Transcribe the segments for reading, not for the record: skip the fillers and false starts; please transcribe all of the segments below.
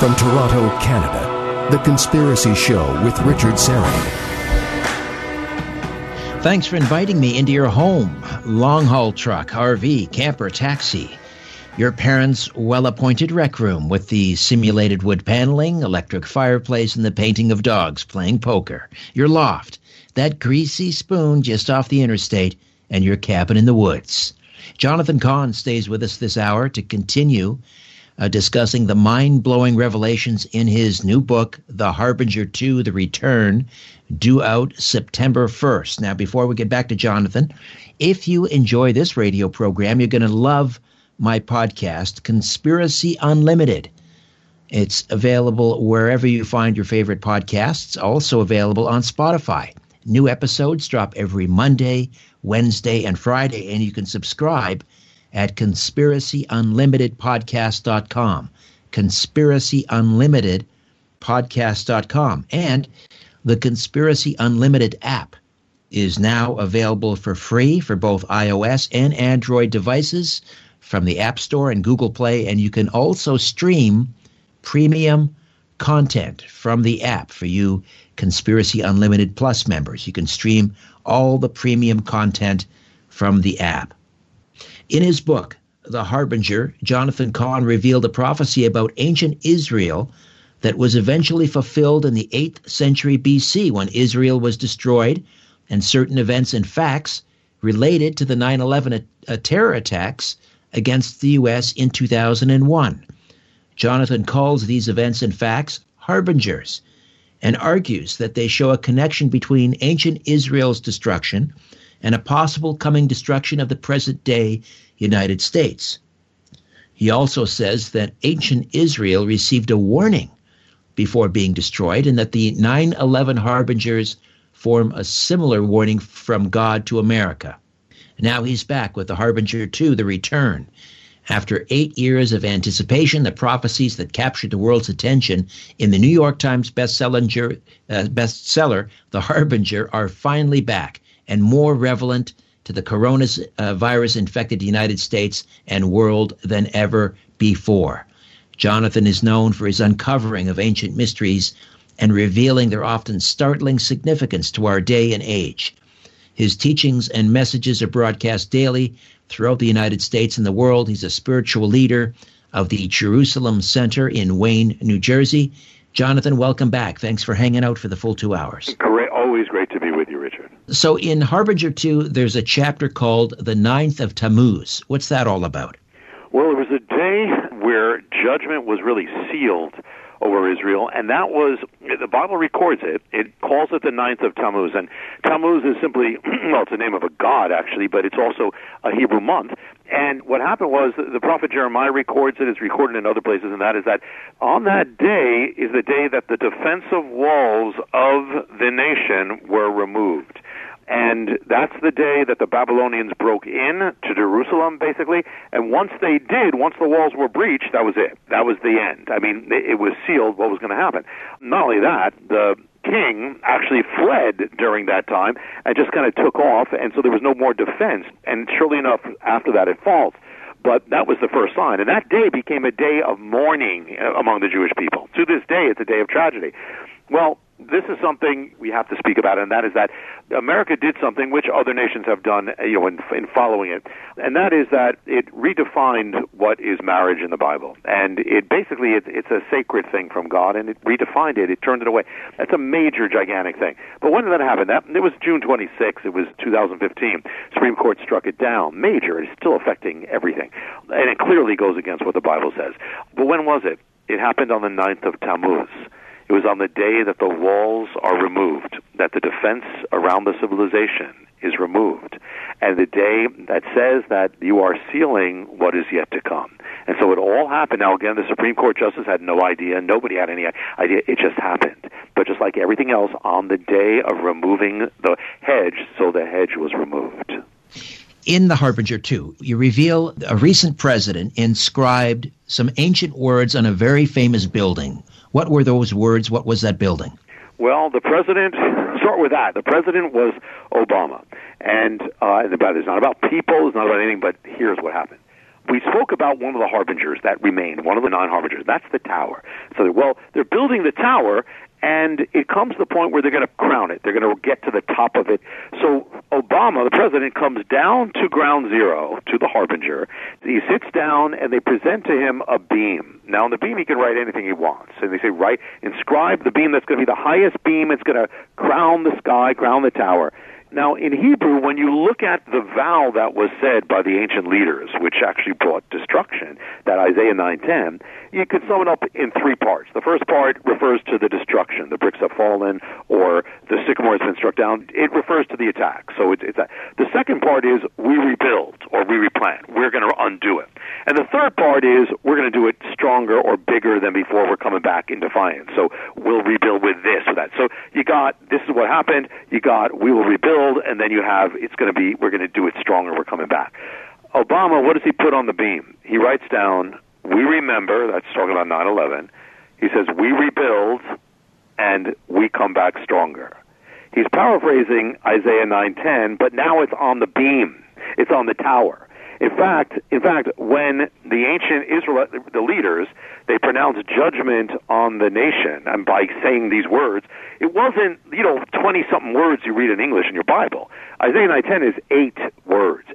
From Toronto, Canada, The Conspiracy Show with Richard Sarney. Thanks for inviting me into your home, long-haul truck, RV, camper, taxi, your parents' well-appointed rec room with the simulated wood paneling, electric fireplace, and the painting of dogs playing poker, your loft, that greasy spoon just off the interstate, and your cabin in the woods. Jonathan Cahn stays with us this hour to continue discussing the mind-blowing revelations in his new book, The Harbinger 2, The Return, due out September 1st. Now, before we get back to Jonathan, if you enjoy this radio program, you're going to love my podcast, Conspiracy Unlimited. It's available wherever you find your favorite podcasts, also available on Spotify. New episodes drop every Monday, Wednesday, and Friday, and you can subscribe at conspiracyunlimitedpodcast.com, conspiracyunlimitedpodcast.com. And the Conspiracy Unlimited app is now available for free for both iOS and Android devices from the App Store and Google Play. And you can also stream premium content from the app for you Conspiracy Unlimited Plus members. You can stream all the premium content from the app. In his book, The Harbinger, Jonathan Cahn revealed a prophecy about ancient Israel that was eventually fulfilled in the 8th century BC when Israel was destroyed and certain events and facts related to the 9/11 terror attacks against the U.S. in 2001. Jonathan calls these events and facts harbingers and argues that they show a connection between ancient Israel's destruction and a possible coming destruction of the present-day United States. He also says that ancient Israel received a warning before being destroyed and that the 9/11 harbingers form a similar warning from God to America. Now he's back with The Harbinger 2, The Return. After 8 years of anticipation, the prophecies that captured the world's attention in the New York Times bestseller, The Harbinger, are finally back and more relevant to the coronavirus-infected United States and world than ever before. Jonathan is known for his uncovering of ancient mysteries and revealing their often startling significance to our day and age. His teachings and messages are broadcast daily throughout the United States and the world. He's a spiritual leader of the Jerusalem Center in Wayne, New Jersey. Jonathan, welcome back. Thanks for hanging out for the full 2 hours. Great. Always great to be with you, Richard. So in Harbinger 2, there's a chapter called the 9th of Tammuz. What's that all about? Well, it was a day where judgment was really sealed over Israel, and that was, the Bible records it. It calls it the 9th of Tammuz, and Tammuz is simply, well, it's the name of a god, actually, but it's also a Hebrew month. And what happened was the prophet Jeremiah records it. It's recorded in other places, and that is that on that day is the day that the defensive walls of the nation were removed. And that's the day that the Babylonians broke in to Jerusalem, basically. And once they did, once the walls were breached, that was it. That was the end. I mean, it was sealed what was going to happen. Not only that, the king actually fled during that time and just kind of took off, and so there was no more defense. And surely enough, after that, it falls. But that was the first sign. And that day became a day of mourning among the Jewish people. To this day, it's a day of tragedy. Well, this is something we have to speak about, and that is that America did something which other nations have done, in following it, and that is that it redefined what is marriage in the Bible. And it basically, it's a sacred thing from God, and it redefined it. It turned it away. That's a major, gigantic thing. But when did that happen? It was June 26th. It was 2015. Supreme Court struck it down. Major. It's still affecting everything. And it clearly goes against what the Bible says. But when was it? It happened on the 9th of Tammuz. It was on the day that the walls are removed, that the defense around the civilization is removed, and the day that says that you are sealing what is yet to come. And so it all happened. Now, again, the Supreme Court justice had no idea. Nobody had any idea. It just happened. But just like everything else, on the day of removing the hedge, so the hedge was removed. In The Harbinger 2, you reveal a recent president inscribed some ancient words on a very famous building. What were those words? What was that building? Well, the president, start with that. The president was Obama. And it's not about people. It's not about anything, but here's what happened. We spoke about one of the harbingers that remained, one of the 9 harbingers. That's the tower. So, well, they're building the tower, and it comes to the point where they're going to crown it. They're going to get to the top of it. So Obama, the president, comes down to Ground Zero, to the harbinger. He sits down, and they present to him a beam. Now, on the beam, he can write anything he wants. And they say, write, inscribe the beam that's going to be the highest beam. It's going to crown the sky, crown the tower. Now, in Hebrew, when you look at the vow that was said by the ancient leaders, which actually brought destruction, that Isaiah 9:10, you could sum it up in 3 parts. The first part refers to the destruction. The bricks have fallen, or the sycamore has been struck down. It refers to the attack. So it's that. The second part is we rebuild, or we replant. We're going to undo it. And the third part is we're going to do it stronger or bigger than before. We're coming back in defiance. So we'll rebuild with this or that. So you got this is what happened. You got we will rebuild. And then you have, it's going to be, we're going to do it stronger, we're coming back. Obama, what does he put on the beam? He writes down, we remember, that's talking about 9/11. He says, we rebuild and we come back stronger. He's paraphrasing Isaiah 9:10, but now it's on the beam. It's on the tower. In fact, when the ancient Israel, the leaders, they pronounced judgment on the nation, and by saying these words, it wasn't, 20-something words you read in English in your Bible. Isaiah 9:10 is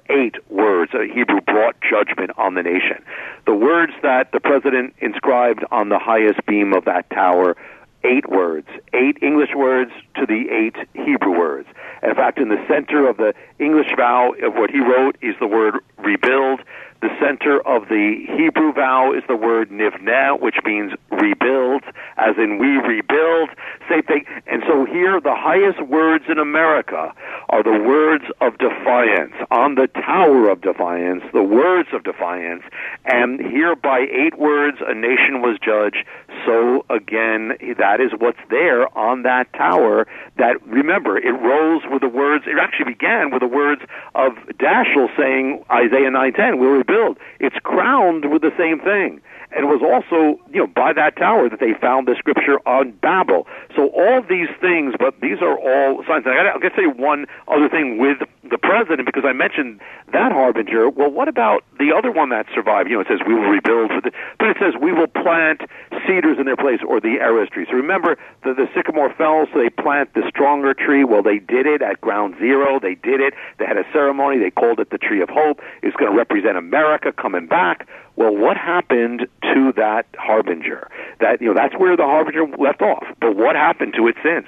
8 words. Hebrew brought judgment on the nation. The words that the president inscribed on the highest beam of that tower, 8 words, 8 English words to the 8 Hebrew words. In fact, in the center of the English vow of what he wrote is the word rebuild. The center of the Hebrew vow is the word nivneh, which means rebuild, as in we rebuild. Same thing. And so here, the highest words in America are the words of defiance, on the tower of defiance, the words of defiance. And here, by 8 words, a nation was judged. So again, that is what's there on that tower. That, remember, it rose with the words, it actually began with the words of Daschle saying, Isaiah 9:10, we'll rebuild. It's crowned with the same thing. And it was also, by that tower that they found the scripture on Babel. So all these things, but these are all signs. I'm going to say one other thing with the president, because I mentioned that harbinger. Well, what about the other one that survived? It says we will rebuild, but it says we will plant cedars in their place, or the Erez tree. So remember, the sycamore fell, so they plant the stronger tree. Well, they did it at Ground Zero. They did it. They had a ceremony. They called it the Tree of Hope. It's going to represent America coming back. Well, what happened to that harbinger? That, that's where the harbinger left off. But what happened to it since?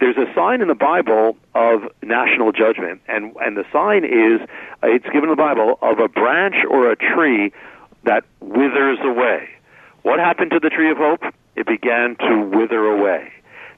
There's a sign in the Bible of national judgment, and the sign is, it's given in the Bible, of a branch or a tree that withers away. What happened to the Tree of Hope? It began to wither away.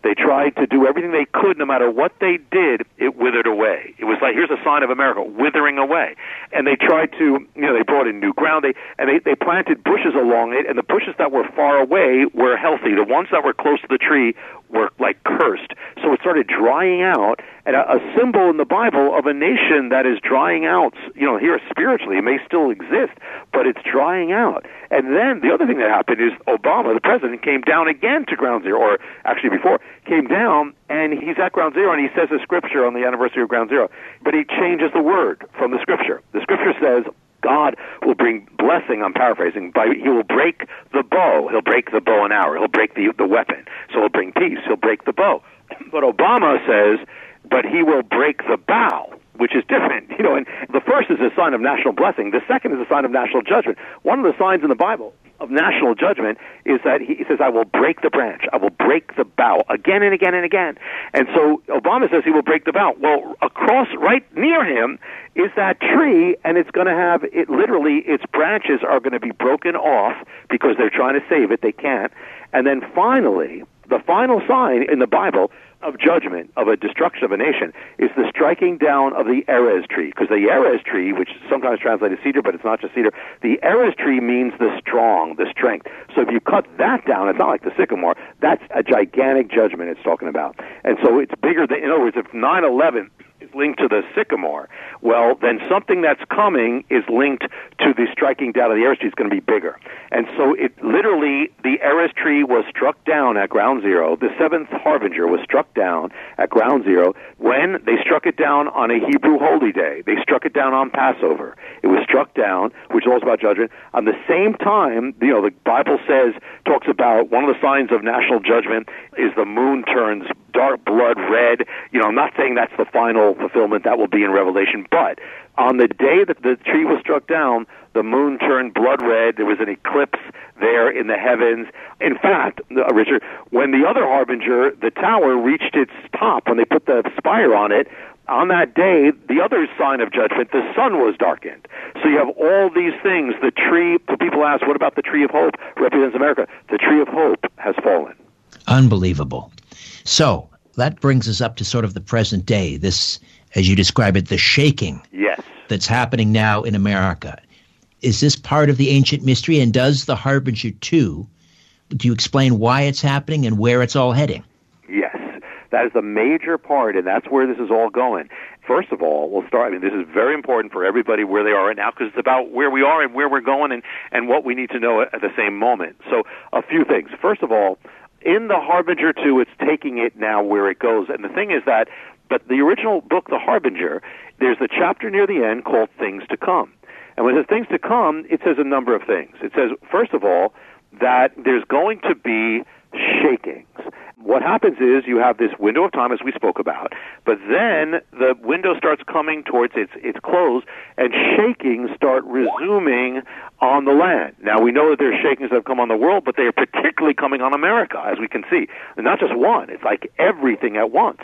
They tried to do everything they could. No matter what they did, it withered away. It was like, here's a sign of America, withering away. And they tried to, they brought in new ground. They planted bushes along it, and the bushes that were far away were healthy. The ones that were close to the tree were like cursed. So it started drying out. And a symbol in the Bible of a nation that is drying out, here spiritually, it may still exist, but it's drying out. And then the other thing that happened is Obama, the president, came down again to Ground Zero, or actually before, came down, and he's at Ground Zero, and he says a scripture on the anniversary of Ground Zero, but he changes the word from the scripture. The scripture says, God will bring blessing, I'm paraphrasing, he will break the bow. He'll break the bow and arrow. He'll break the weapon. So he'll bring peace. He'll break the bow. But Obama says, but he will break the bow, which is different. And the first is a sign of national blessing. The second is a sign of national judgment. One of the signs in the Bible of national judgment is that he says, I will break the branch. I will break the bough, again and again and again. And so Obama says he will break the bough. Well, across, right near him, is that tree, and it's going to have, it literally, its branches are going to be broken off because they're trying to save it. They can't. And then finally, the final sign in the Bible of judgment, of a destruction of a nation, is the striking down of the Erez tree. Because the Erez tree, which is sometimes translated cedar, but it's not just cedar, the Erez tree means the strong, the strength. So if you cut that down, it's not like the sycamore, that's a gigantic judgment it's talking about. And so it's bigger than, in other words, if 9/11 is linked to the sycamore, well, then something that's coming is linked to the striking down of the Erez tree. It's going to be bigger. And so it literally, the Erez tree was struck down at Ground Zero. The seventh Harbinger was struck down at Ground Zero when they struck it down on a Hebrew holy day. They struck it down on Passover. It was struck down, which is all about judgment. On the same time, you know, the Bible talks about one of the signs of national judgment is the moon turns dark blood red. You know, I'm not saying that's the final fulfillment. That will be in Revelation. But on the day that the tree was struck down, the moon turned blood red. There was an eclipse there in the heavens. In fact, Richard, when the other Harbinger, the tower, reached its top, when they put the spire on it, on that day, the other sign of judgment, the sun was darkened. So you have all these things. The tree, people ask, what about the tree of hope represents America? The tree of hope has fallen. Unbelievable. So that brings us up to sort of the present day, this, as you describe it, the shaking that's happening now in America. Is this part of the ancient mystery? And does the Harbinger 2, do you explain why it's happening and where it's all heading? Yes. That is the major part, and that's where this is all going. First of all, we'll start, this is very important for everybody where they are right now, because it's about where we are and where we're going and what we need to know at the same moment. So a few things. First of all, in the Harbinger 2, it's taking it now where it goes. And the thing is that, but the original book, The Harbinger, there's the chapter near the end called Things to Come. And when it says Things to Come, it says a number of things. It says, first of all, that there's going to be shakings. What happens is you have this window of time, as we spoke about, but then the window starts coming towards its close, and shakings start resuming on the land. Now, we know that there are shakings that have come on the world, but they are particularly coming on America, as we can see. And not just one. It's like everything at once.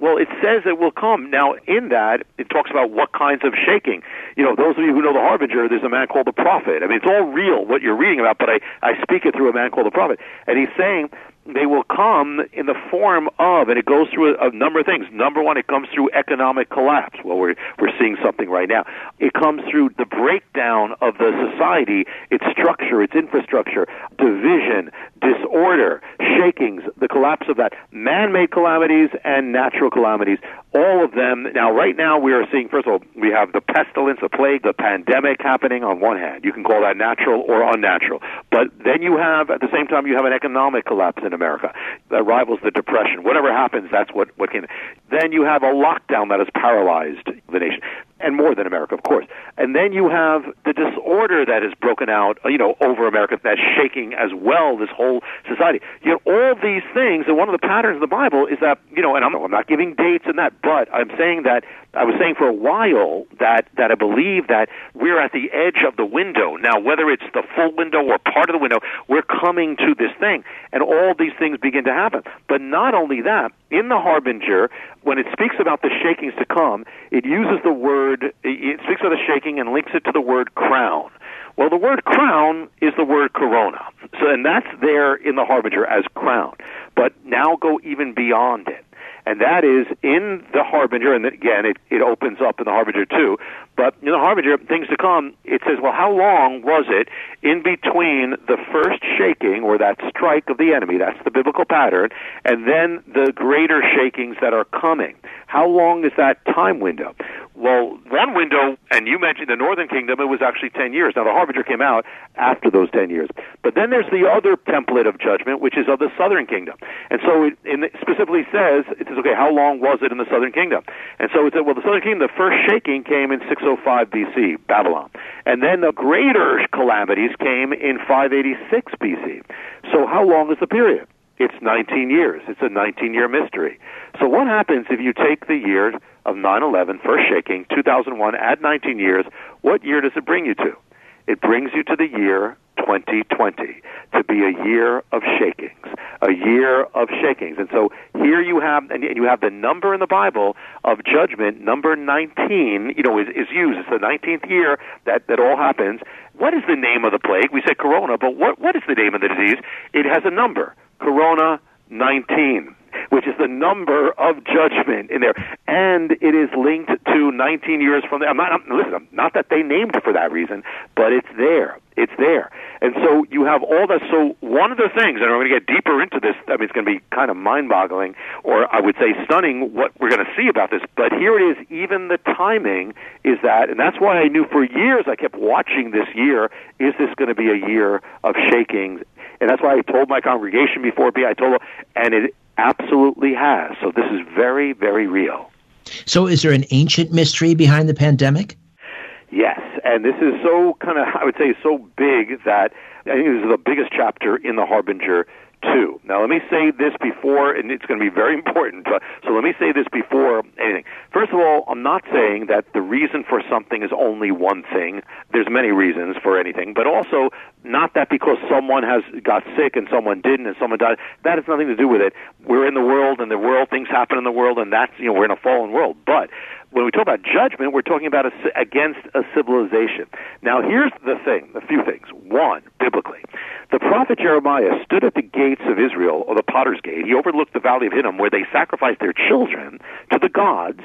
Well, it says it will come. Now, in that, it talks about what kinds of shaking. You know, those of you who know the Harbinger, there's a man called the prophet. I mean, it's all real, what you're reading about, but I speak it through a man called the prophet. And he's saying they will come in the form of, and it goes through a number of things. Number one, it comes through economic collapse. Well, we're seeing something right now. It comes through the breakdown of the society, its structure, its infrastructure, division, disorder, shakings, the collapse of that, man-made calamities and natural calamities. All of them. Now, right now, we are seeing, first of all, we have the pestilence, the plague, the pandemic happening on one hand. You can call that natural or unnatural. But then you have, at the same time, you have an economic collapse in America that rivals the Depression. Whatever happens, that's what came. Then you have a lockdown that has paralyzed the nation. And more than America, of course. And then you have the disorder that is broken out, you know, over America, that's shaking as well, this whole society. You know, all these things, and one of the patterns in the Bible is that, you know, and I'm not giving dates and that, but I'm saying that, I was saying for a while that I believe that we're at the edge of the window. Now, whether it's the full window or part of the window, we're coming to this thing, and all these things begin to happen. But not only that, in the Harbinger, when it speaks about the shakings to come, it uses the word, it speaks of the shaking and links it to the word crown. Well, the word crown is the word corona. So, and that's there in the Harbinger as crown. But now go even beyond it. And that is in the Harbinger, and again, it opens up in the Harbinger too, but in the Harbinger, Things to Come, it says, well, how long was it in between the first shaking, or that strike of the enemy, that's the biblical pattern, and then the greater shakings that are coming? How long is that time window? Well, one window, and you mentioned the Northern Kingdom, it was actually 10 years. Now, the Harbinger came out after those 10 years. But then there's the other template of judgment, which is of the Southern Kingdom. And so it specifically says, okay, how long was it in the Southern Kingdom? And so it said, well, the Southern Kingdom, the first shaking came in 605 B.C., Babylon. And then the greater calamities came in 586 B.C. So how long is the period? It's 19 years. It's a 19-year mystery. So what happens if you take the years of 9/11, first shaking, 2001, add 19 years, what year does it bring you to? It brings you to the year 2020, to be a year of shakings, a year of shakings. And so here you have, and you have the number in the Bible of judgment, number 19, you know, is used. It's the 19th year that all happens. What is the name of the plague? We said corona, but what is the name of the disease? It has a number, corona 19. which is the number of judgment in there. And it is linked to 19 years from there. Listen, not that they named it for that reason, but it's there. It's there. And so you have all that. So one of the things, and we're going to get deeper into this, I mean, it's going to be kind of mind-boggling, or I would say stunning, what we're going to see about this. But here it is, even the timing is that, and that's why I knew for years, I kept watching this year, is this going to be a year of shakings? And that's why I told my congregation before, I told them, and it absolutely has. So this is very, very real. So is there an ancient mystery behind the pandemic? Yes, and this is so kind of, I would say, so big that I think this is the biggest chapter in The Harbinger 2. Now, let me say this before, and it's going to be very important, but, so let me say this before anything. First of all, I'm not saying that the reason for something is only one thing. There's many reasons for anything, but also not that because someone has got sick and someone didn't and someone died. That has nothing to do with it. We're in the world, and the world, things happen in the world, and that's, you know, we're in a fallen world, but when we talk about judgment, we're talking about against a civilization. Now, here's the thing, a few things. One, biblically, the prophet Jeremiah stood at the gates of Israel, or the Potter's Gate. He overlooked the Valley of Hinnom, where they sacrificed their children to the gods.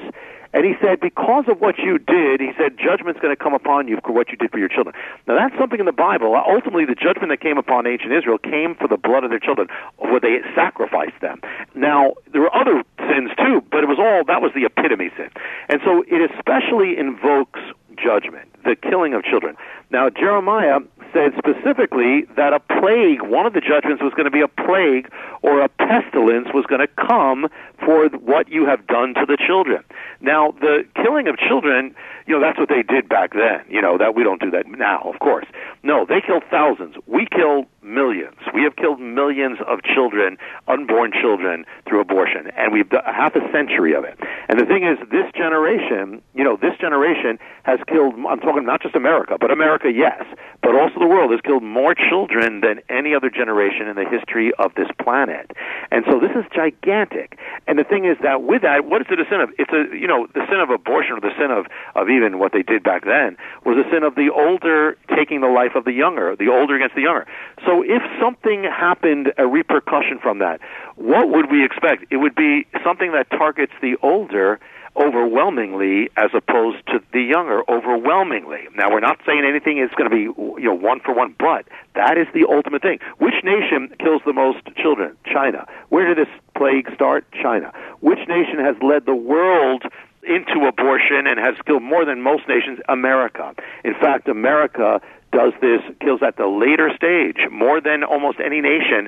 And he said, because of what you did, he said, judgment's going to come upon you for what you did for your children. Now, that's something in the Bible. Ultimately, the judgment that came upon ancient Israel came for the blood of their children, where they sacrificed them. Now, there were other sins, too, but it was all, that was the epitome sin. And so it especially invokes judgment, the killing of children. Now, Jeremiah said specifically that a plague, one of the judgments was going to be a plague or a pestilence was going to come for what you have done to the children. Now, the killing of children, you know, that's what they did back then, you know, that we don't do that now, of course. No, they killed thousands. We killed millions. We have killed millions of children, unborn children, through abortion, and we've done half a century of it. And the thing is, this generation, you know, this generation has killed, I'm talking not just America, but America, yes, but also the world has killed more children than any other generation in the history of this planet. And so this is gigantic. And the thing is that with that, what is it a sin of? It's a, you know, the sin of abortion, or the sin of even what they did back then, was a sin of the older taking the life of the younger, the older against the younger. So if something happened, a repercussion from that, what would we expect? It would be something that targets the older overwhelmingly, as opposed to the younger overwhelmingly. Now, we're not saying anything is going to be, you know, one for one, but that is the ultimate thing. Which nation kills the most children? China. Where did this plague start? China. Which nation has led the world into abortion and has killed more than most nations? America. In fact, America does this, kills at the later stage, more than almost any nation,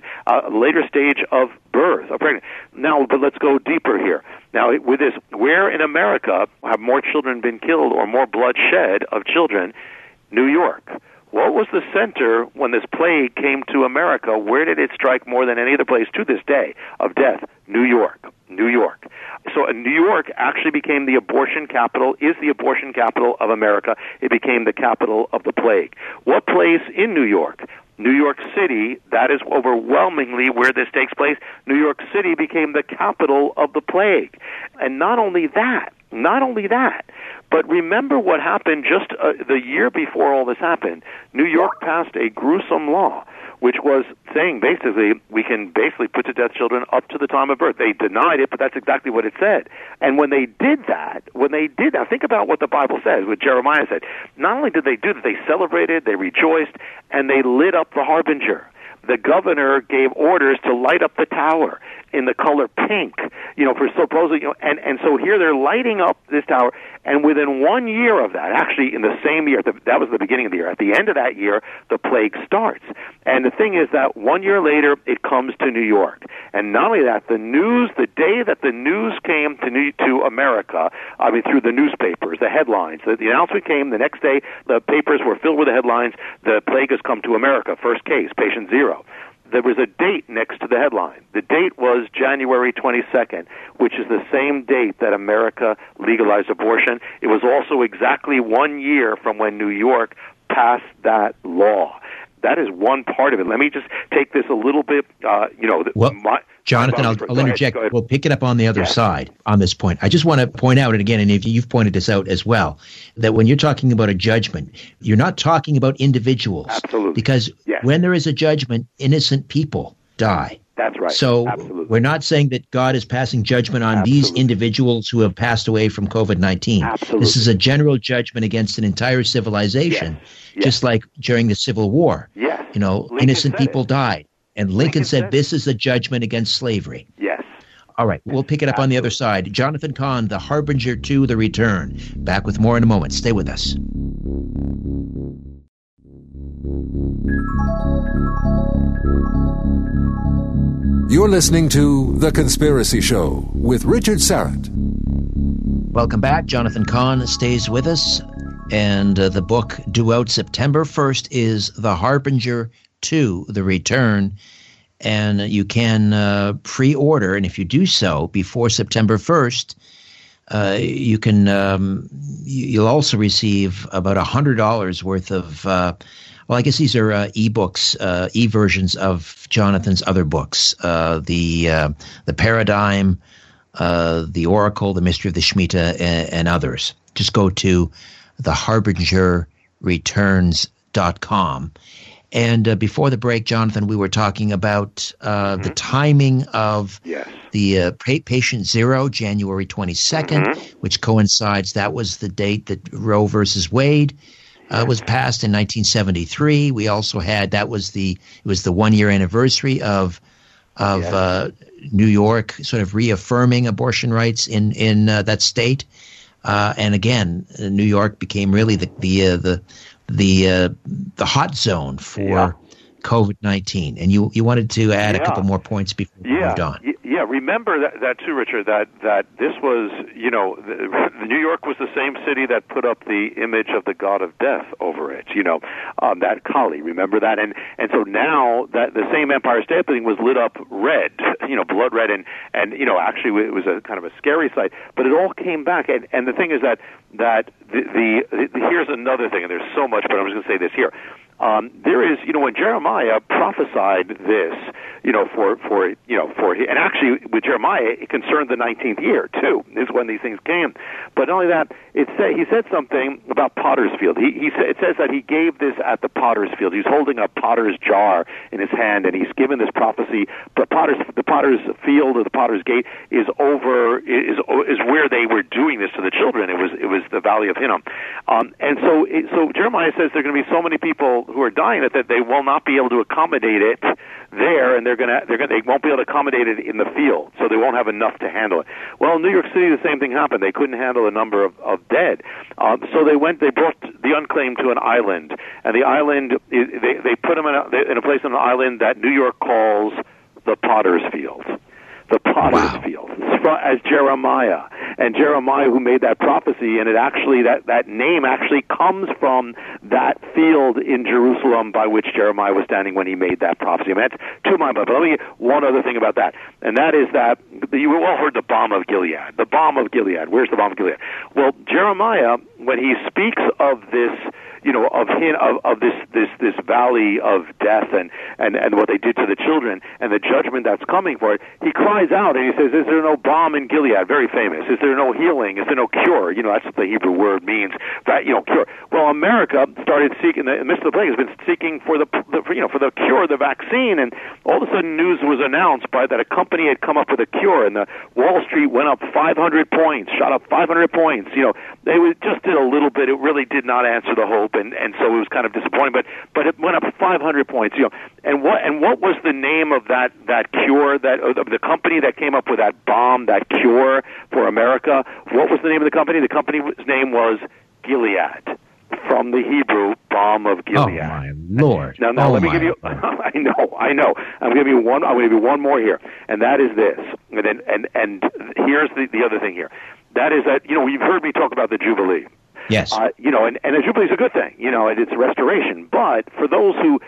later stage of birth, of pregnancy. Now, but let's go deeper here. Now, with this, where in America have more children been killed or more bloodshed of children? New York. What was the center when this plague came to America? Where did it strike more than any other place to this day of death? New York. New York. So New York actually became the abortion capital, is the abortion capital of America. It became the capital of the plague. What place in New York? New York City, that is overwhelmingly where this takes place. New York City became the capital of the plague. And not only that, but remember what happened just the year before all this happened. New York passed a gruesome law, which was saying basically we can basically put to death children up to the time of birth. They denied it, but that's exactly what it said. And when they did that, think about what the Bible says, what Jeremiah said. Not only did they do that, they celebrated, they rejoiced, and they lit up the harbinger. The governor gave orders to light up the tower in the color pink, you know, for supposedly, you know, and so here they're lighting up this tower, and within 1 year of that, actually in the same year, that was the beginning of the year, at the end of that year, the plague starts. And the thing is that 1 year later, it comes to New York. And not only that, the day that the news came to America, I mean, through the newspapers, the headlines, the announcement came, the next day, the papers were filled with the headlines, the plague has come to America, first case, patient zero. There was a date next to the headline. The date was January 22nd, which is the same date that America legalized abortion. It was also exactly 1 year from when New York passed that law. That is one part of it. Let me just take this a little bit, Jonathan, I'll interject. We'll pick it up on the other side on this point. I just want to point out, and again, and if you've pointed this out as well, that when you're talking about a judgment, you're not talking about individuals. Absolutely. Because when there is a judgment, innocent people die. That's right. So absolutely. We're not saying that God is passing judgment on absolutely. These individuals who have passed away from COVID-19. Absolutely. This is a general judgment against an entire civilization, yes. just like during the Civil War. Yes. You know, Lincoln innocent people died. And Lincoln said this is a judgment against slavery. Yes. All right. We'll pick it up absolutely. On the other side. Jonathan Cahn, The Harbinger 2, The Return. Back with more in a moment. Stay with us. You're listening to The Conspiracy Show with Richard Sarrett. Welcome back. Jonathan Cahn stays with us. And the book due out September 1st is The Harbinger 2, The Return. And you can pre-order. And if you do so before September 1st, you can you'll also receive about $100 worth of well, I guess these are e-books, e-versions of Jonathan's other books, the Paradigm, The Oracle, The Mystery of the Shemitah, and others. Just go to theharbingerreturns.com. And before the break, Jonathan, we were talking about the timing of yes. the Patient Zero, January 22nd, which coincides. That was the date that Roe versus Wade was passed in 1973. We also had it was the 1 year anniversary of yes. New York sort of reaffirming abortion rights in that state, and again, New York became really the hot zone for yeah. COVID-19. And you wanted to add yeah. a couple more points before we moved on. Yeah, remember that too, Richard, that this was, you know, New York was the same city that put up the image of the god of death over it, you know, that collie, remember that? And so now that the same Empire State Building was lit up red, you know, blood red, and you know, actually it was a kind of a scary sight, but it all came back. And the thing is that the here's another thing, and there's so much, but I'm just going to say this here. There is, you know, when Jeremiah prophesied this, you know, for and actually with Jeremiah, it concerned the 19th year too, is when these things came. But not only that, he said something about Potter's Field. It says that he gave this at the Potter's Field. He's holding a potter's jar in his hand, and he's given this prophecy. But the Potter's Field or the Potter's Gate is where they were doing this to the children. It was the Valley of Hinnom, and so Jeremiah says there are going to be so many people who are dying that they will not be able to accommodate it there, and they won't be able to accommodate it in the field, so they won't have enough to handle it. Well, in New York City, the same thing happened. They couldn't handle the number of dead, so they brought the unclaimed to an island, and the island they put them in a place on an island that New York calls the Potter's Field. The Potter's wow. Field, as Jeremiah, and Jeremiah who made that prophecy, and it actually that name actually comes from that field in Jerusalem by which Jeremiah was standing when he made that prophecy. I mean, that's too mind-blowing. But let me one other thing about that, and that is that you all heard the bomb of Gilead. The bomb of Gilead. Where's the bomb of Gilead? Well, Jeremiah, when he speaks of this, you know, of this valley of death and what they did to the children and the judgment that's coming for it, he cries out and he says, is there no balm in Gilead? Very famous. Is there no healing? Is there no cure? You know, that's what the Hebrew word means, that, you know, cure. Well, America started seeking, in the midst of the plague, has been seeking for the cure, the vaccine, and all of a sudden news was announced that a company had come up with a cure, and the Wall Street went up 500 points, shot up 500 points. You know, they just did a little bit. It really did not answer the hope. And so it was kind of disappointing, but it went up 500 points, you know. And what was the name of that cure, of the company that came up with that bomb, that cure for America? What was the name of the company? The company's name was Gilead, from the Hebrew bomb of Gilead. Oh my Lord! Now let me give you. I know. I'm going to give you one more here, and that is this. And then, and here's the other thing here. That is that, you know, you've heard me talk about the Jubilee. Yes. You know, and a Jubilee is a good thing, you know, and it's restoration. But for those who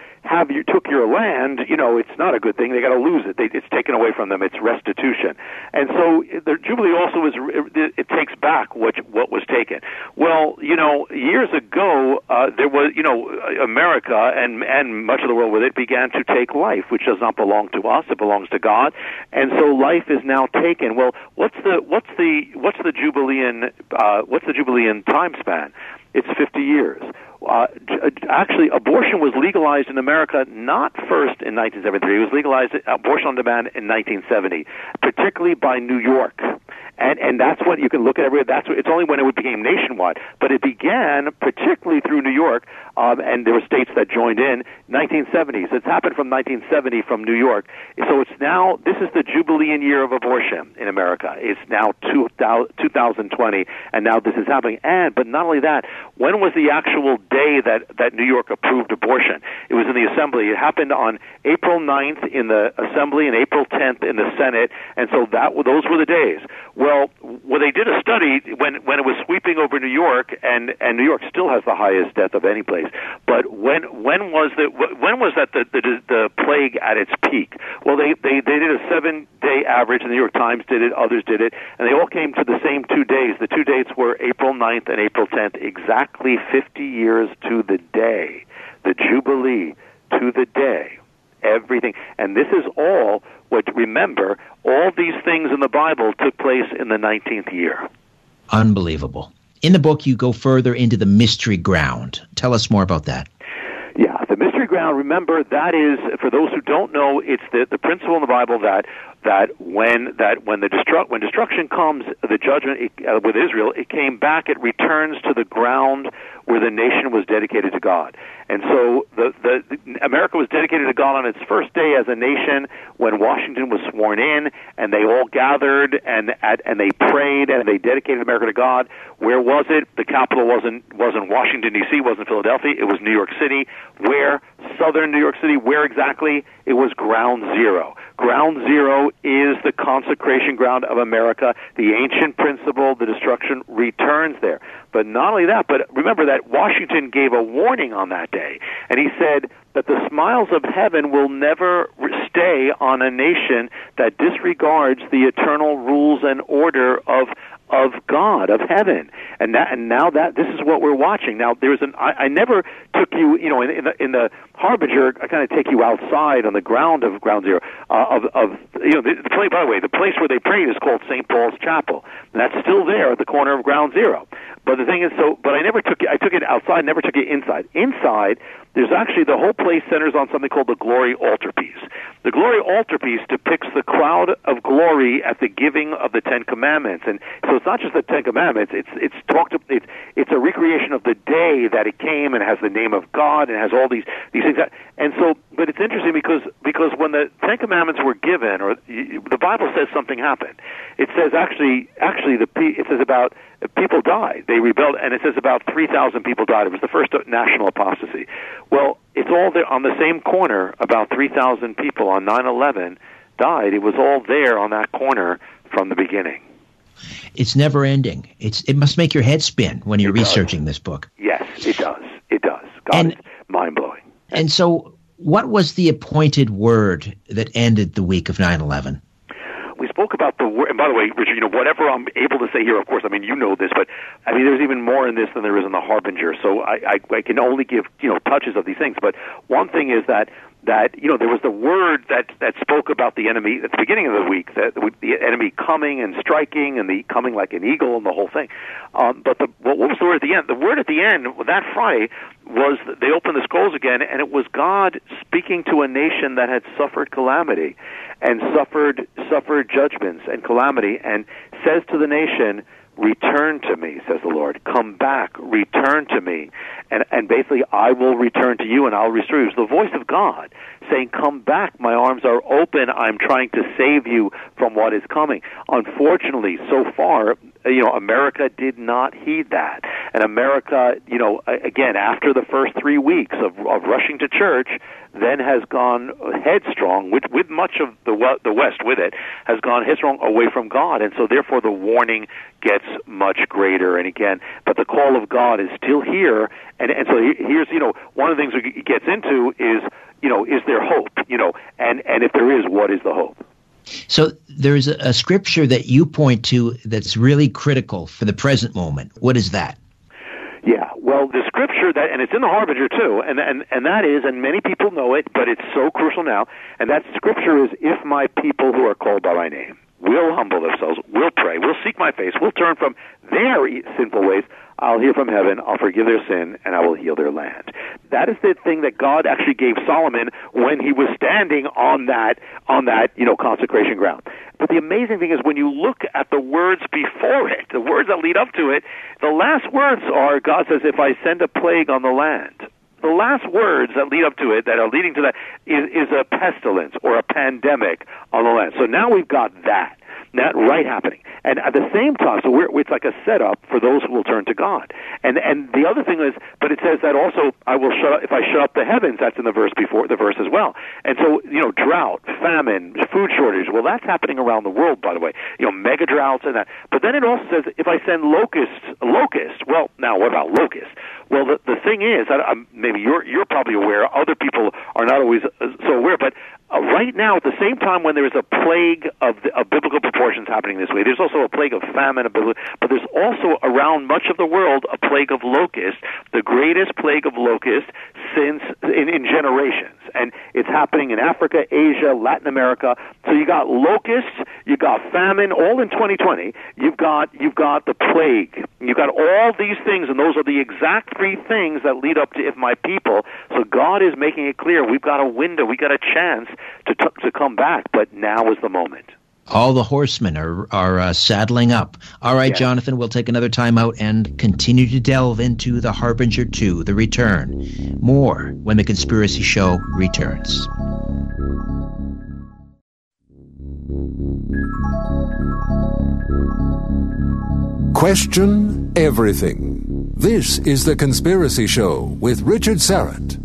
took your land, you know, it's not a good thing. They got to lose it. It's taken away from them. It's restitution. And so the Jubilee also is, it takes back what was taken. Well, you know, years ago, there was, you know, America and much of the world with it began to take life, which does not belong to us. It belongs to God. And so life is now taken. Well, what's the Jubilee time span? It's 50 years. Actually, abortion was legalized in America not first in 1973. It was legalized, abortion on demand, in 1970, particularly by New York. And that's what you can look at everywhere. That's what, it's only when it became nationwide. But it began particularly through New York, and there were states that joined in 1970s. It's happened from 1970 from New York. So it's now, this is the Jubilee year of abortion in America. It's now 2020, and now this is happening. And, but not only that, when was the actual day that New York approved abortion? It was in the Assembly. It happened on April 9th in the Assembly and April 10th in the Senate, and so those were the days. Well, they did a study when it was sweeping over New York, and New York still has the highest death of any place. But when was that the plague at its peak? Well, they did a 7-day average, and the New York Times did it, others did it, and they all came to the same 2 days. The 2 dates were April 9th and April 10th, exactly 50 years to the day, the Jubilee to the day, everything. And this is all. Remember, all these things in the Bible took place in the 19th year. Unbelievable. In the book, you go further into the mystery ground. Tell us more about that. Yeah, the mystery ground, remember, that is, for those who don't know, it's the principle in the Bible that when destruction comes, the judgment with Israel, it came back, it returns to the ground where the nation was dedicated to God. And so the America was dedicated to God on its first day as a nation when Washington was sworn in, and they all gathered and they prayed and they dedicated America to God. Where was it? The capital wasn't Washington, D.C., wasn't Philadelphia. It was New York City. Where? Southern New York City. Where exactly? It was Ground Zero. Ground Zero is the consecration ground of America. The ancient principle, the destruction, returns there. But not only that, but remember that Washington gave a warning on that day. And he said that the smiles of heaven will never stay on a nation that disregards the eternal rules and order of God, of heaven. And now that this is what we're watching. Now, there's I never took you, in the Harbinger, I kind of take you outside on the ground of Ground Zero. The place, by the way, the place where they prayed is called St. Paul's Chapel. And that's still there at the corner of Ground Zero. But the thing is, I took it outside, never took it inside. Inside, there's actually, the whole place centers on something called the glory altarpiece. The glory altarpiece depicts the cloud of glory at the giving of the Ten Commandments, and so it's not just the Ten Commandments. It's a recreation of the day that it came, and has the name of God, and has all these things. And so, but it's interesting because when the Ten Commandments were given, or the Bible says something happened. It says about people died. They rebelled, and it says about 3,000 people died. It was the first national apostasy. Well, it's all there on the same corner. About 3,000 people on 9/11 died. It was all there on that corner from the beginning. It's never ending. It must make your head spin when you're researching this book. Yes, it does. It does. God, it's mind-blowing. And so what was the appointed word that ended the week of 9/11? We spoke about the word, and by the way, Richard, whatever I'm able to say here, of course, this, but there's even more in this than there is in the Harbinger. So I can only give, touches of these things. But one thing is that there was the word that spoke about the enemy at the beginning of the week, that the enemy coming and striking and the coming like an eagle and the whole thing. But what was the word at the end? The word at the end, that Friday, was they opened the scrolls again, and it was God speaking to a nation that had suffered calamity and suffered judgments and calamity, and says to the nation, "Return to me," says the Lord. "Come back, return to me." And basically, I will return to you and I'll restore you. It's the voice of God saying, "Come back, my arms are open. I'm trying to save you from what is coming." Unfortunately, so far, America did not heed that. And America, again, after the first 3 weeks of rushing to church, then has gone headstrong, with much of the West with it, has gone headstrong away from God. And so therefore the warning gets much greater. And again, but the call of God is still here. And so here's, one of the things it gets into is, is there hope? And if there is, what is the hope? So there's a scripture that you point to that's really critical for the present moment. What is that? Yeah, well, the scripture that, and it's in the Harbinger too, and that is, and many people know it, but it's so crucial now, and that scripture is, "If my people who are called by my name will humble themselves, will pray, will seek my face, will turn from their sinful ways, I'll hear from heaven, I'll forgive their sin, and I will heal their land. That is the thing that God actually gave Solomon when he was standing on that, consecration ground. But the amazing thing is when you look at the words before it, the words that lead up to it, the last words are, God says, if I send a plague on the land. The last words that lead up to it, that are leading to that, is a pestilence or a pandemic on the land. So now we've got that right happening. And at the same time, so it's like a setup for those who will turn to God. And the other thing is, but it says that also, I will shut up, if I shut up the heavens, that's in the verse before, the verse as well. And so, drought, famine, food shortage, well, that's happening around the world, by the way. Mega droughts and that. But then it also says, if I send locusts, well, now what about locusts? Well, the thing is, maybe you're probably aware, other people are not always so aware, but right now, at the same time when there is a plague of biblical proportions happening this way, there's also a plague of famine, but there's also around much of the world a plague of locusts, the greatest plague of locusts since in generations. And it's happening in Africa, Asia, Latin America. So you got locusts, you got famine, all in 2020. You've got the plague. You've got all these things, and those are the exact three things that lead up to if my people. So God is making it clear we've got a window, we've got a chance to come back, but now is the moment. All the horsemen are saddling up. All right, yes. Jonathan, we'll take another time out and continue to delve into The Harbinger 2, The Return. More when The Conspiracy Show returns. Question everything. This is The Conspiracy Show with Richard Sarrett.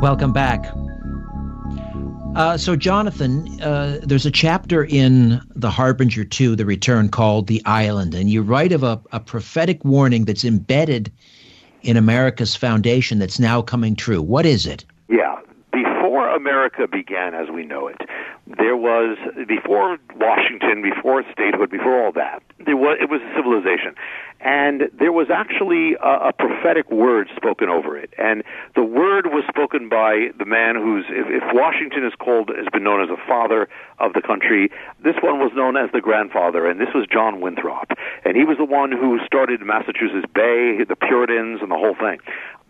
Welcome back. So, Jonathan, there's a chapter in The Harbinger 2, The Return, called The Island, and you write of a prophetic warning that's embedded in America's foundation that's now coming true. What is it? Yeah. Before America began as we know it, there was, before Washington, before statehood, before all that, it was a civilization. And there was actually a prophetic word spoken over it. And the word was spoken by the man who's, if Washington has been known as the father of the country, this one was known as the grandfather, and this was John Winthrop. And he was the one who started Massachusetts Bay, the Puritans, and the whole thing.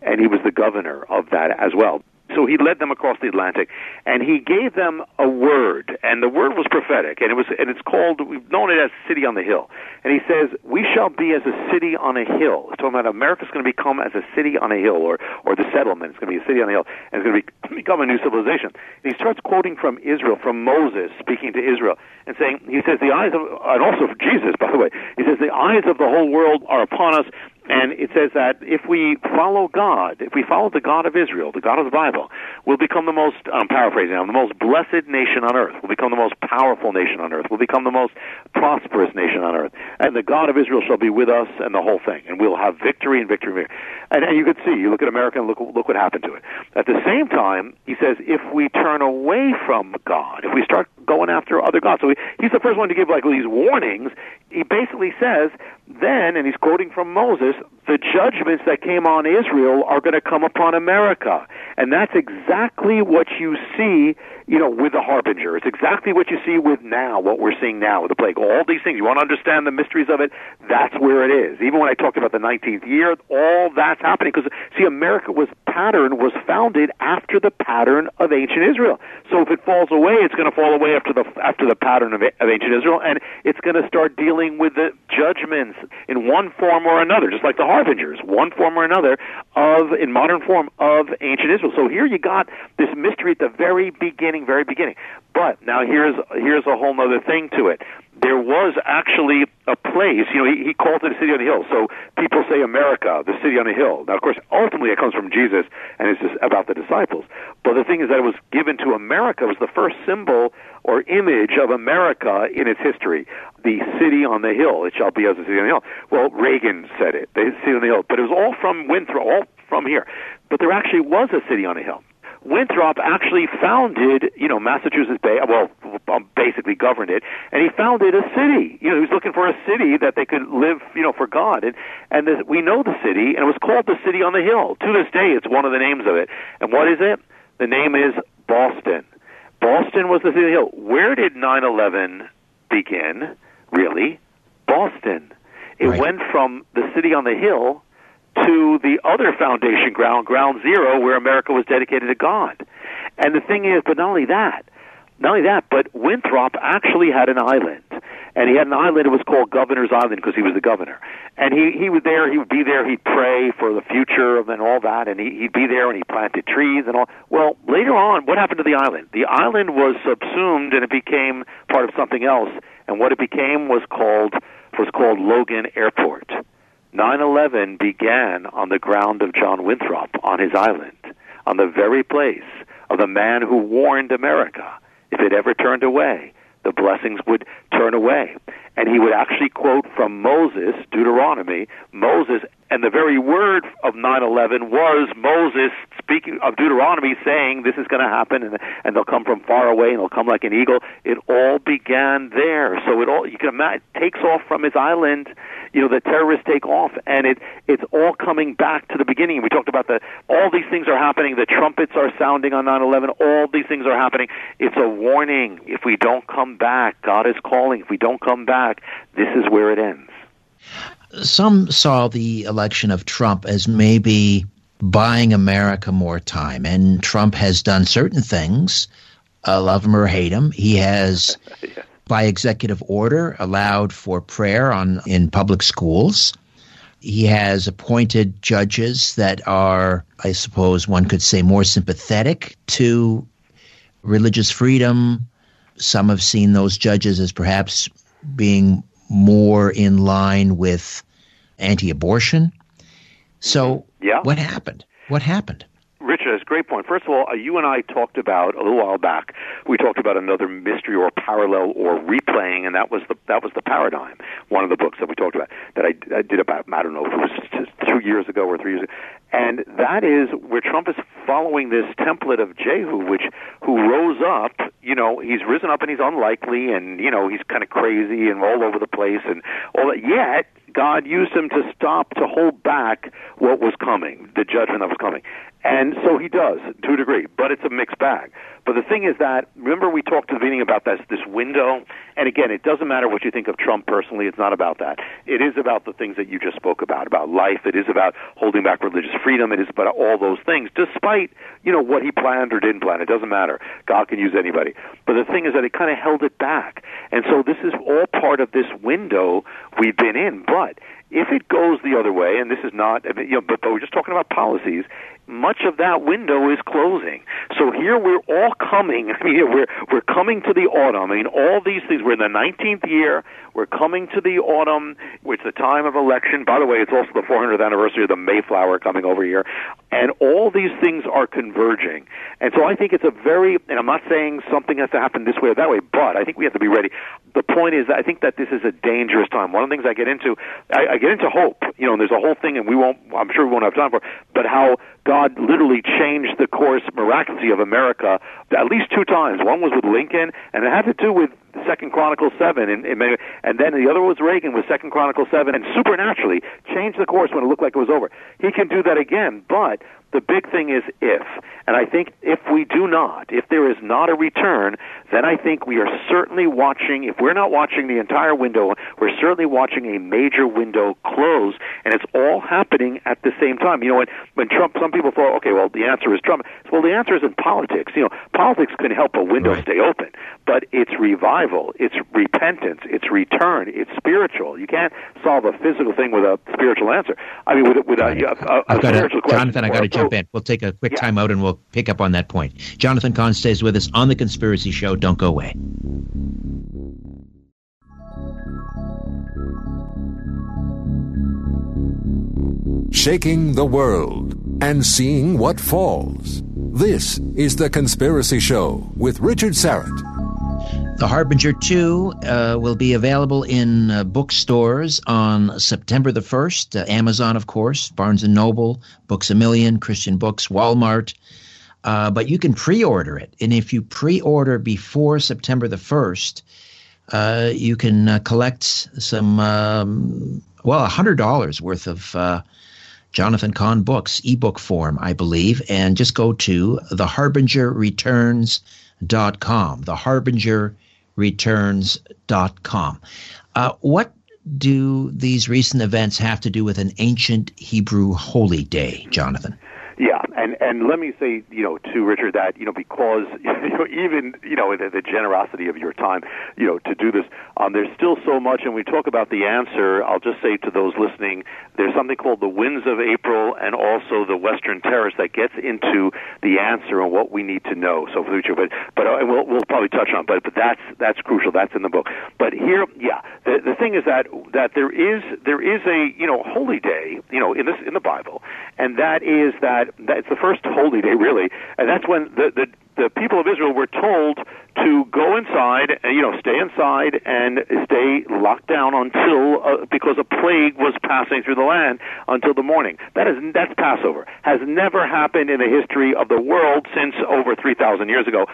And he was the governor of that as well. So he led them across the Atlantic, and he gave them a word, and the word was prophetic, and it's called, we've known it as City on the Hill. And he says, we shall be as a city on a hill. It's talking about America's going to become as a city on a hill, or the settlement. It's going to be a city on a hill, and it's going to become a new civilization. And he starts quoting from Israel, from Moses speaking to Israel, and saying, he says, and also from Jesus, by the way, he says, the eyes of the whole world are upon us. And it says that if we follow God, if we follow the God of Israel, the God of the Bible, we'll become the most, I'm paraphrasing now, the most blessed nation on earth. We'll become the most powerful nation on earth. We'll become the most prosperous nation on earth. And the God of Israel shall be with us and the whole thing. And we'll have victory and victory. And you could see, you look at America and look what happened to it. At the same time, he says, if we turn away from God, if we start going after other gods. So he's the first one to give like these warnings. He basically says then, and he's quoting from Moses, the judgments that came on Israel are going to come upon America. And that's exactly what you see, with the Harbinger. It's exactly what you see with now, what we're seeing now with the plague. All these things, you want to understand the mysteries of it, that's where it is. Even when I talked about the 19th year, all that's happening. Because, see, America was founded after the pattern of ancient Israel. So if it falls away, it's going to fall away after the pattern of ancient Israel, and it's going to start dealing with the judgments in one form or another, just like the Harbingers, one form or another in modern form of ancient Israel. So here you got this mystery at the very beginning. But now here's a whole other thing to it. There was actually a place, he called it a city on the hill. So people say America, the city on the hill. Now, of course, ultimately it comes from Jesus, and it's just about the disciples. But the thing is that it was given to America. It was the first symbol or image of America in its history. The city on the hill. It shall be as a city on the hill. Well, Reagan said it, the city on the hill. But it was all from Winthrop, all from here. But there actually was a city on a hill. Winthrop actually founded, Massachusetts Bay, well, basically governed it, and he founded a city. He was looking for a city that they could live, for God. And we know the city, and it was called the City on the Hill. To this day, it's one of the names of it. And what is it? The name is Boston. Boston was the City on the Hill. Where did 9/11 begin, really, Boston. It right. went from the City on the Hill to the other foundation ground, Ground Zero, where America was dedicated to God. And the thing is, but not only that, but Winthrop actually had an island. And he had an island that was called Governor's Island because he was the governor. And he would be there, he'd pray for the future and all that, and he'd be there and he planted trees and all. Well, later on, what happened to the island? The island was subsumed and it became part of something else. And what it became was called Logan Airport. 9/11 began on the ground of John Winthrop on his island, on the very place of the man who warned America if it ever turned away, the blessings would turn away. And he would actually quote from Moses, Deuteronomy, Moses, and the very word of 9/11 was Moses speaking of Deuteronomy saying this is going to happen and they'll come from far away and they'll come like an eagle. It all began there. So you can imagine, it takes off from his island, the terrorists take off, and it's all coming back to the beginning. We talked about all these things are happening, the trumpets are sounding on 9/11, all these things are happening. It's a warning. If we don't come back, God is calling. If we don't come back, this is where it ends. Some saw the election of Trump as maybe buying America more time, and Trump has done certain things, love him or hate him. He has, yeah. by executive order, allowed for prayer in public schools. He has appointed judges that are, I suppose one could say, more sympathetic to religious freedom. Some have seen those judges as perhaps being more in line with anti-abortion. So yeah. What happened? Richard, that's a great point. First of all, you and I talked about, a little while back, we talked about another mystery or parallel or replaying, and that was the Paradigm, one of the books that we talked about, that I did about, I don't know if it was 2 years ago or 3 years ago. And that is where Trump is following this template of Jehu, who rose up, he's risen up and he's unlikely and, he's kind of crazy and all over the place and all that, yet God used him to hold back what was coming, the judgment that was coming. And so he does, to a degree, but it's a mixed bag. But the thing is that, remember we talked at the beginning about this window, and again, it doesn't matter what you think of Trump personally, it's not about that. It is about the things that you just spoke about life, it is about holding back religious freedom, it is about all those things, despite, what he planned or didn't plan, it doesn't matter. God can use anybody. But the thing is that it kind of held it back. And so this is all part of this window we've been in, but if it goes the other way, and this is not, but we're just talking about policies, much of that window is closing. So here we're all coming, we're coming to the autumn. I mean, all these things, we're in the 19th year, we're coming to the autumn, which is the time of election. By the way, it's also the 400th anniversary of the Mayflower coming over here. And all these things are converging. And so I think it's and I'm not saying something has to happen this way or that way, but I think we have to be ready. The point is, I think that this is a dangerous time. One of the things I get into, I get into hope, and there's a whole thing, and I'm sure we won't have time for it, but how God literally changed the course miraculously of America at least 2 times. One was with Lincoln, and it had to do with 2 Chronicles 7, and then the other was Reagan with 2 Chronicles 7, and supernaturally changed the course when it looked like it was over. He can do that again, but the big thing is if. And I think if there is not a return, then I think we are certainly watching, if we're not watching the entire window, we're certainly watching a major window close, and it's all happening at the same time. When Trump, some people thought, okay, well, the answer is Trump. Well, the answer isn't politics. Politics can help a window right. stay open, but it's revival, it's repentance, it's return, it's spiritual. You can't solve a physical thing with a spiritual answer. I mean, with a spiritual question. Jonathan, I've got to jump in. We'll take a quick time out and we'll pick up on that point. Jonathan Cahn stays with us on The Conspiracy Show. Don't go away. Shaking the world and seeing what falls. This is The Conspiracy Show with Richard Sarrett. The Harbinger 2 will be available in bookstores on September the 1st. Amazon, of course, Barnes & Noble, Books A Million, Christian Books, Walmart. But you can pre-order it. And if you pre-order before September the 1st, you can collect some, $100 worth of Jonathan Cahn books, ebook form, I believe. And just go to theharbingerreturns.com, theharbingerreturns.com. What do these recent events have to do with an ancient Hebrew holy day, Jonathan? Yeah, and let me say, to Richard that, because, even, the generosity of your time, to do this, there's still so much, and we talk about the answer. I'll just say to those listening, there's something called the Winds of April and also the Western Terrace that gets into the answer and what we need to know. So for the future, but we'll probably touch on, but that's crucial. That's in the book. But here, yeah, the thing is that there is a, holy day, in the Bible, and that is that's the first holy day, really, and that's when the people of Israel were told to go inside, stay inside and stay locked down until, because a plague was passing through the land until the morning. That's Passover. Has never happened in the history of the world since over 3,000 years ago.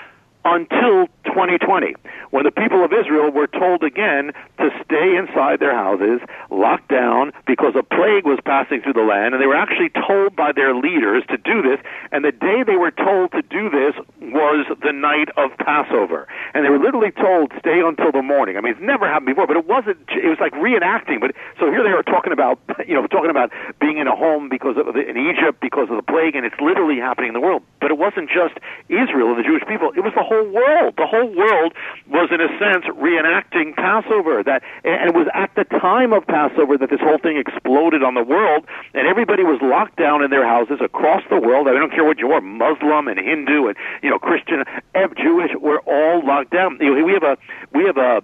Until 2020, when the people of Israel were told again to stay inside their houses, locked down, because a plague was passing through the land, and they were actually told by their leaders to do this, and the day they were told to do this was the night of Passover. And they were literally told, stay until the morning. I mean, it's never happened before, but it was like reenacting. But so here they are talking about being in a home in Egypt because of the plague, and it's literally happening in the world. But it wasn't just Israel and the Jewish people, it was the whole world. The whole world was, in a sense, reenacting Passover. And it was at the time of Passover that this whole thing exploded on the world, and everybody was locked down in their houses across the world. I don't care what you are, Muslim and Hindu and Christian, Jewish, we're all locked down. We have a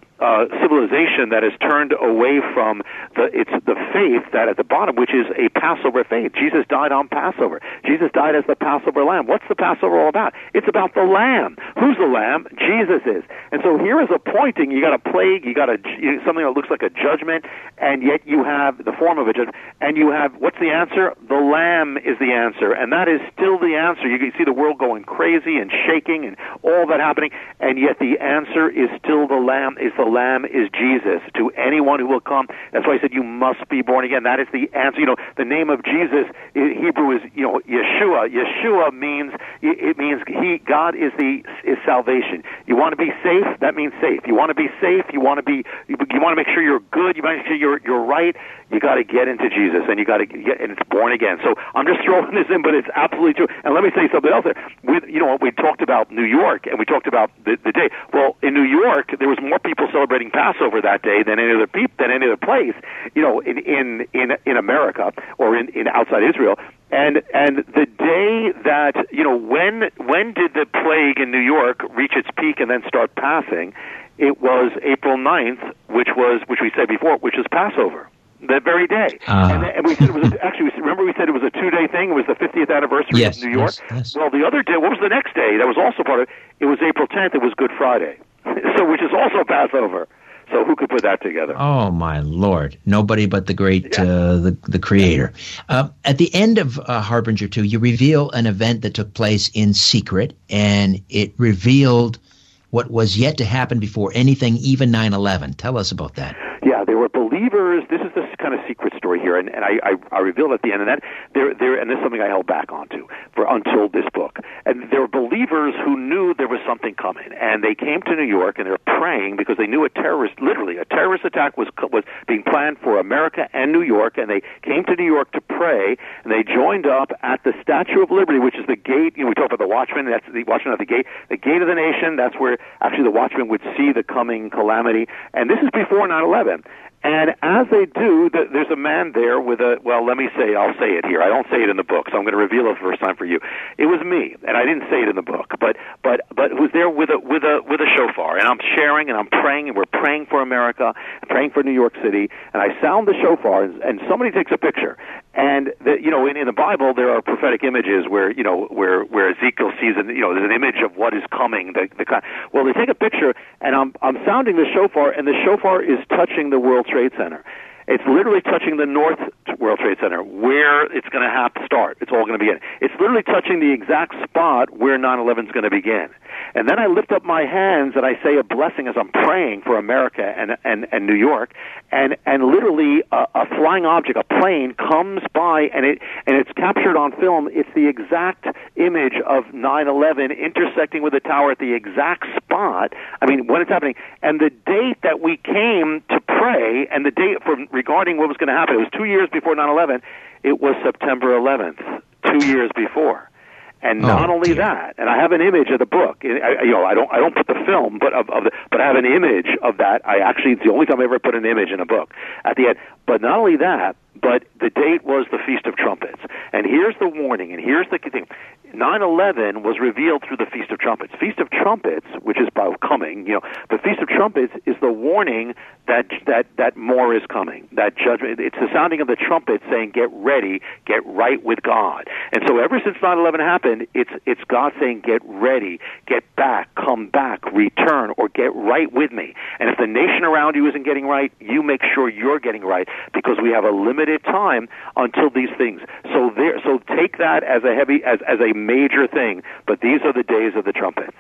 civilization that has turned away from the faith that at the bottom, which is a Passover faith. Jesus died on Passover. Jesus died as the Passover lamb. What's the Passover all about? It's about the lamb. Who's the lamb? Jesus is. And so here is a pointing. You got a plague, you got something that looks like a judgment, and yet you have the form of a judgment, and you have, what's the answer? The lamb is the answer, and that is still the answer. You can see the world going crazy and shaking and all that happening, and yet the answer is still the lamb, is Jesus, to anyone who will come. That's why I said you must be born again. That is the answer. The name of Jesus in Hebrew is, Yeshua. Yeshua means God is salvation. You want to be safe? That means safe. You want to be safe? You want to make sure you're good. You want to make sure you're right. You got to get into Jesus, and you got to get, and it's born again. So I'm just throwing this in, but it's absolutely true. And let me say something else there. We talked about New York, and we talked about the day. Well, in New York, there was more people celebrating Passover that day than any other place, in America or in outside Israel. And the day that, when did the plague in New York reach its peak and then start passing? It was April 9th, which we said before, which is Passover. That very day. And we said it was it was a 2-day thing. It was the 50th anniversary of New York. Yes. Well, the other day, what was the next day? That was also part of it. It was April 10th. It was Good Friday, which is also Passover. So who could put that together? Oh, my Lord. Nobody but the great, the Creator. At the end of Harbinger 2, you reveal an event that took place in secret, and it revealed what was yet to happen before anything, even 9/11. Tell us about that. Yeah, they were believers. This is the kind of secret story here, and I revealed at the end of that there, and this is something I held back onto for until this book. And there were believers who knew there was something coming, and they came to New York and they were praying because they knew a terrorist attack was being planned for America and New York, and they came to New York to pray, and they joined up at the Statue of Liberty, which is the gate. We talk about the watchman. That's the watchman at the gate of the nation. That's where actually the watchman would see the coming calamity, and this is before 9/11. And as they do, there's a man there with I'll say it here. I don't say it in the book, so I'm going to reveal it for the first time for you. It was me, and I didn't say it in the book, but who's there with a shofar, and I'm sharing, and I'm praying, and we're praying for America, praying for New York City, and I sound the shofar, and somebody takes a picture. And in the Bible there are prophetic images where Ezekiel sees there's an image of what is coming. Well, they take a picture, and I'm sounding the shofar, and the shofar is touching the World Trade Center. It's literally touching the North World Trade Center, where it's going to have to start. It's all going to begin. It's literally touching the exact spot where 9/11 is going to begin. And then I lift up my hands and I say a blessing as I'm praying for America and New York. And literally a flying object, a plane, comes by, and it's captured on film. It's the exact image of 9/11 intersecting with the tower at the exact spot. I mean, when it's happening. And the date that we came to pray, and the date for regarding what was going to happen, it was 2 years before 9/11. It was September 11th, 2 years before. And not only that, and I have an image of the book. I don't put the film, but I have an image of that. It's the only time I ever put an image in a book at the end. But not only that, but the date was the Feast of Trumpets. And here's the warning, and here's the thing. 9/11 was revealed through the Feast of Trumpets. Feast of Trumpets, which is by coming, the Feast of Trumpets is the warning that more is coming, that judgment. It's the sounding of the trumpet saying, get ready, get right with God. And so ever since 9/11 happened, it's God saying, get ready, get back, come back, return, or get right with me. And if the nation around you isn't getting right, you make sure you're getting right, because we have a limited time until these things. So take that as a heavy, as a major thing, but these are the days of the trumpets.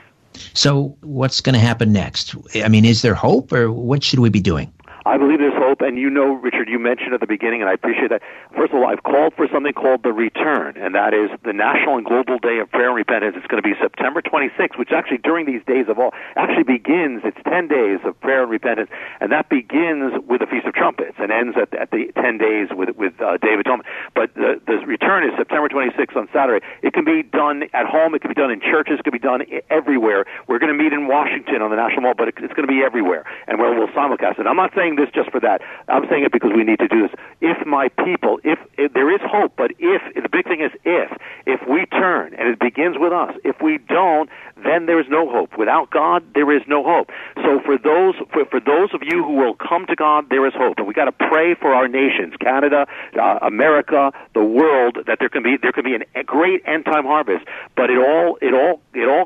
So what's going to happen next? I mean, is there hope, or what should we be doing? I believe there's hope, and Richard, you mentioned at the beginning, and I appreciate that. First of all, I've called for something called The Return, and that is the National and Global Day of Prayer and Repentance. It's going to be September 26th, which actually during these days of all, actually begins, it's 10 days of prayer and repentance, and that begins with the Feast of Trumpets and ends at the 10 days with Day of Atonement. But the Return is September 26th on Saturday. It can be done at home, it can be done in churches, it can be done everywhere. We're going to meet in Washington on the National Mall, but it's going to be everywhere, and we'll simulcast it. I'm not saying this just for that. I'm saying it because we need to do this. If my people, if there is hope, but the big thing is if we turn, and it begins with us. If we don't, then there is no hope. Without God, there is no hope. So for those of you who will come to God, there is hope. And we got to pray for our nations, Canada, America, the world, that there can be a great end time harvest. But it all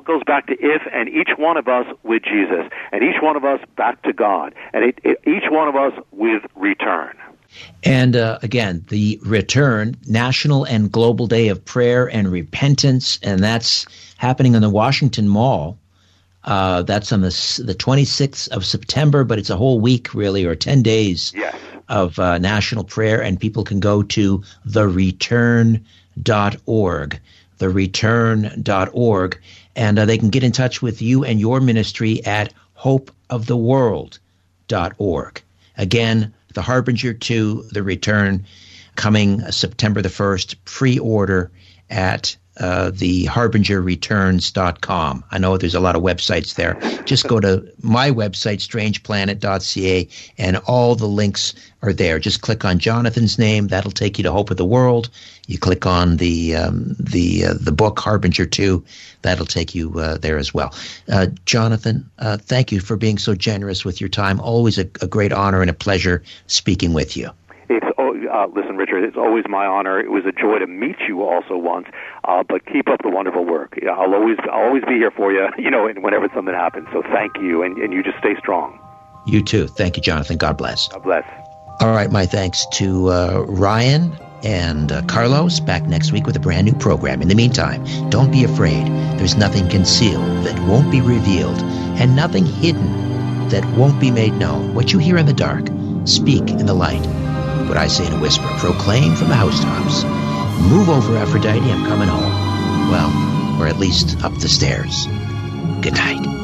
goes back to and each one of us with Jesus, and each one of us back to God, and each one of us with return. And again, the Return, National and Global Day of Prayer and Repentance, and that's happening in the Washington Mall. That's on the 26th of September, but it's a whole week, really, or 10 days of national prayer, and people can go to thereturn.org, thereturn.org, and they can get in touch with you and your ministry at hopeoftheworld.org. Again, The Harbinger 2, The Return, coming September the 1st. Pre-order at theharbingerreturns.com. I know there's a lot of websites there. Just go to my website, strangeplanet.ca, and all the links are there. Just click on Jonathan's name. That'll take you to Hope of the World. You click on the book, Harbinger 2. That'll take you there as well. Jonathan, thank you for being so generous with your time. Always a great honor and a pleasure speaking with you. Listen, Richard, it's always my honor. It was a joy to meet you also once, but keep up the wonderful work. I'll always be here for you, and whenever something happens. So thank you, and you just stay strong. You too. Thank you, Jonathan. God bless. God bless. All right, my thanks to Ryan and Carlos. Back next week with a brand new program. In the meantime, don't be afraid. There's nothing concealed that won't be revealed, and nothing hidden that won't be made known. What you hear in the dark, speak in the light. What I say in a whisper, proclaim from the housetops. Move over, Aphrodite, I'm coming home. Well, or at least up the stairs. Good night.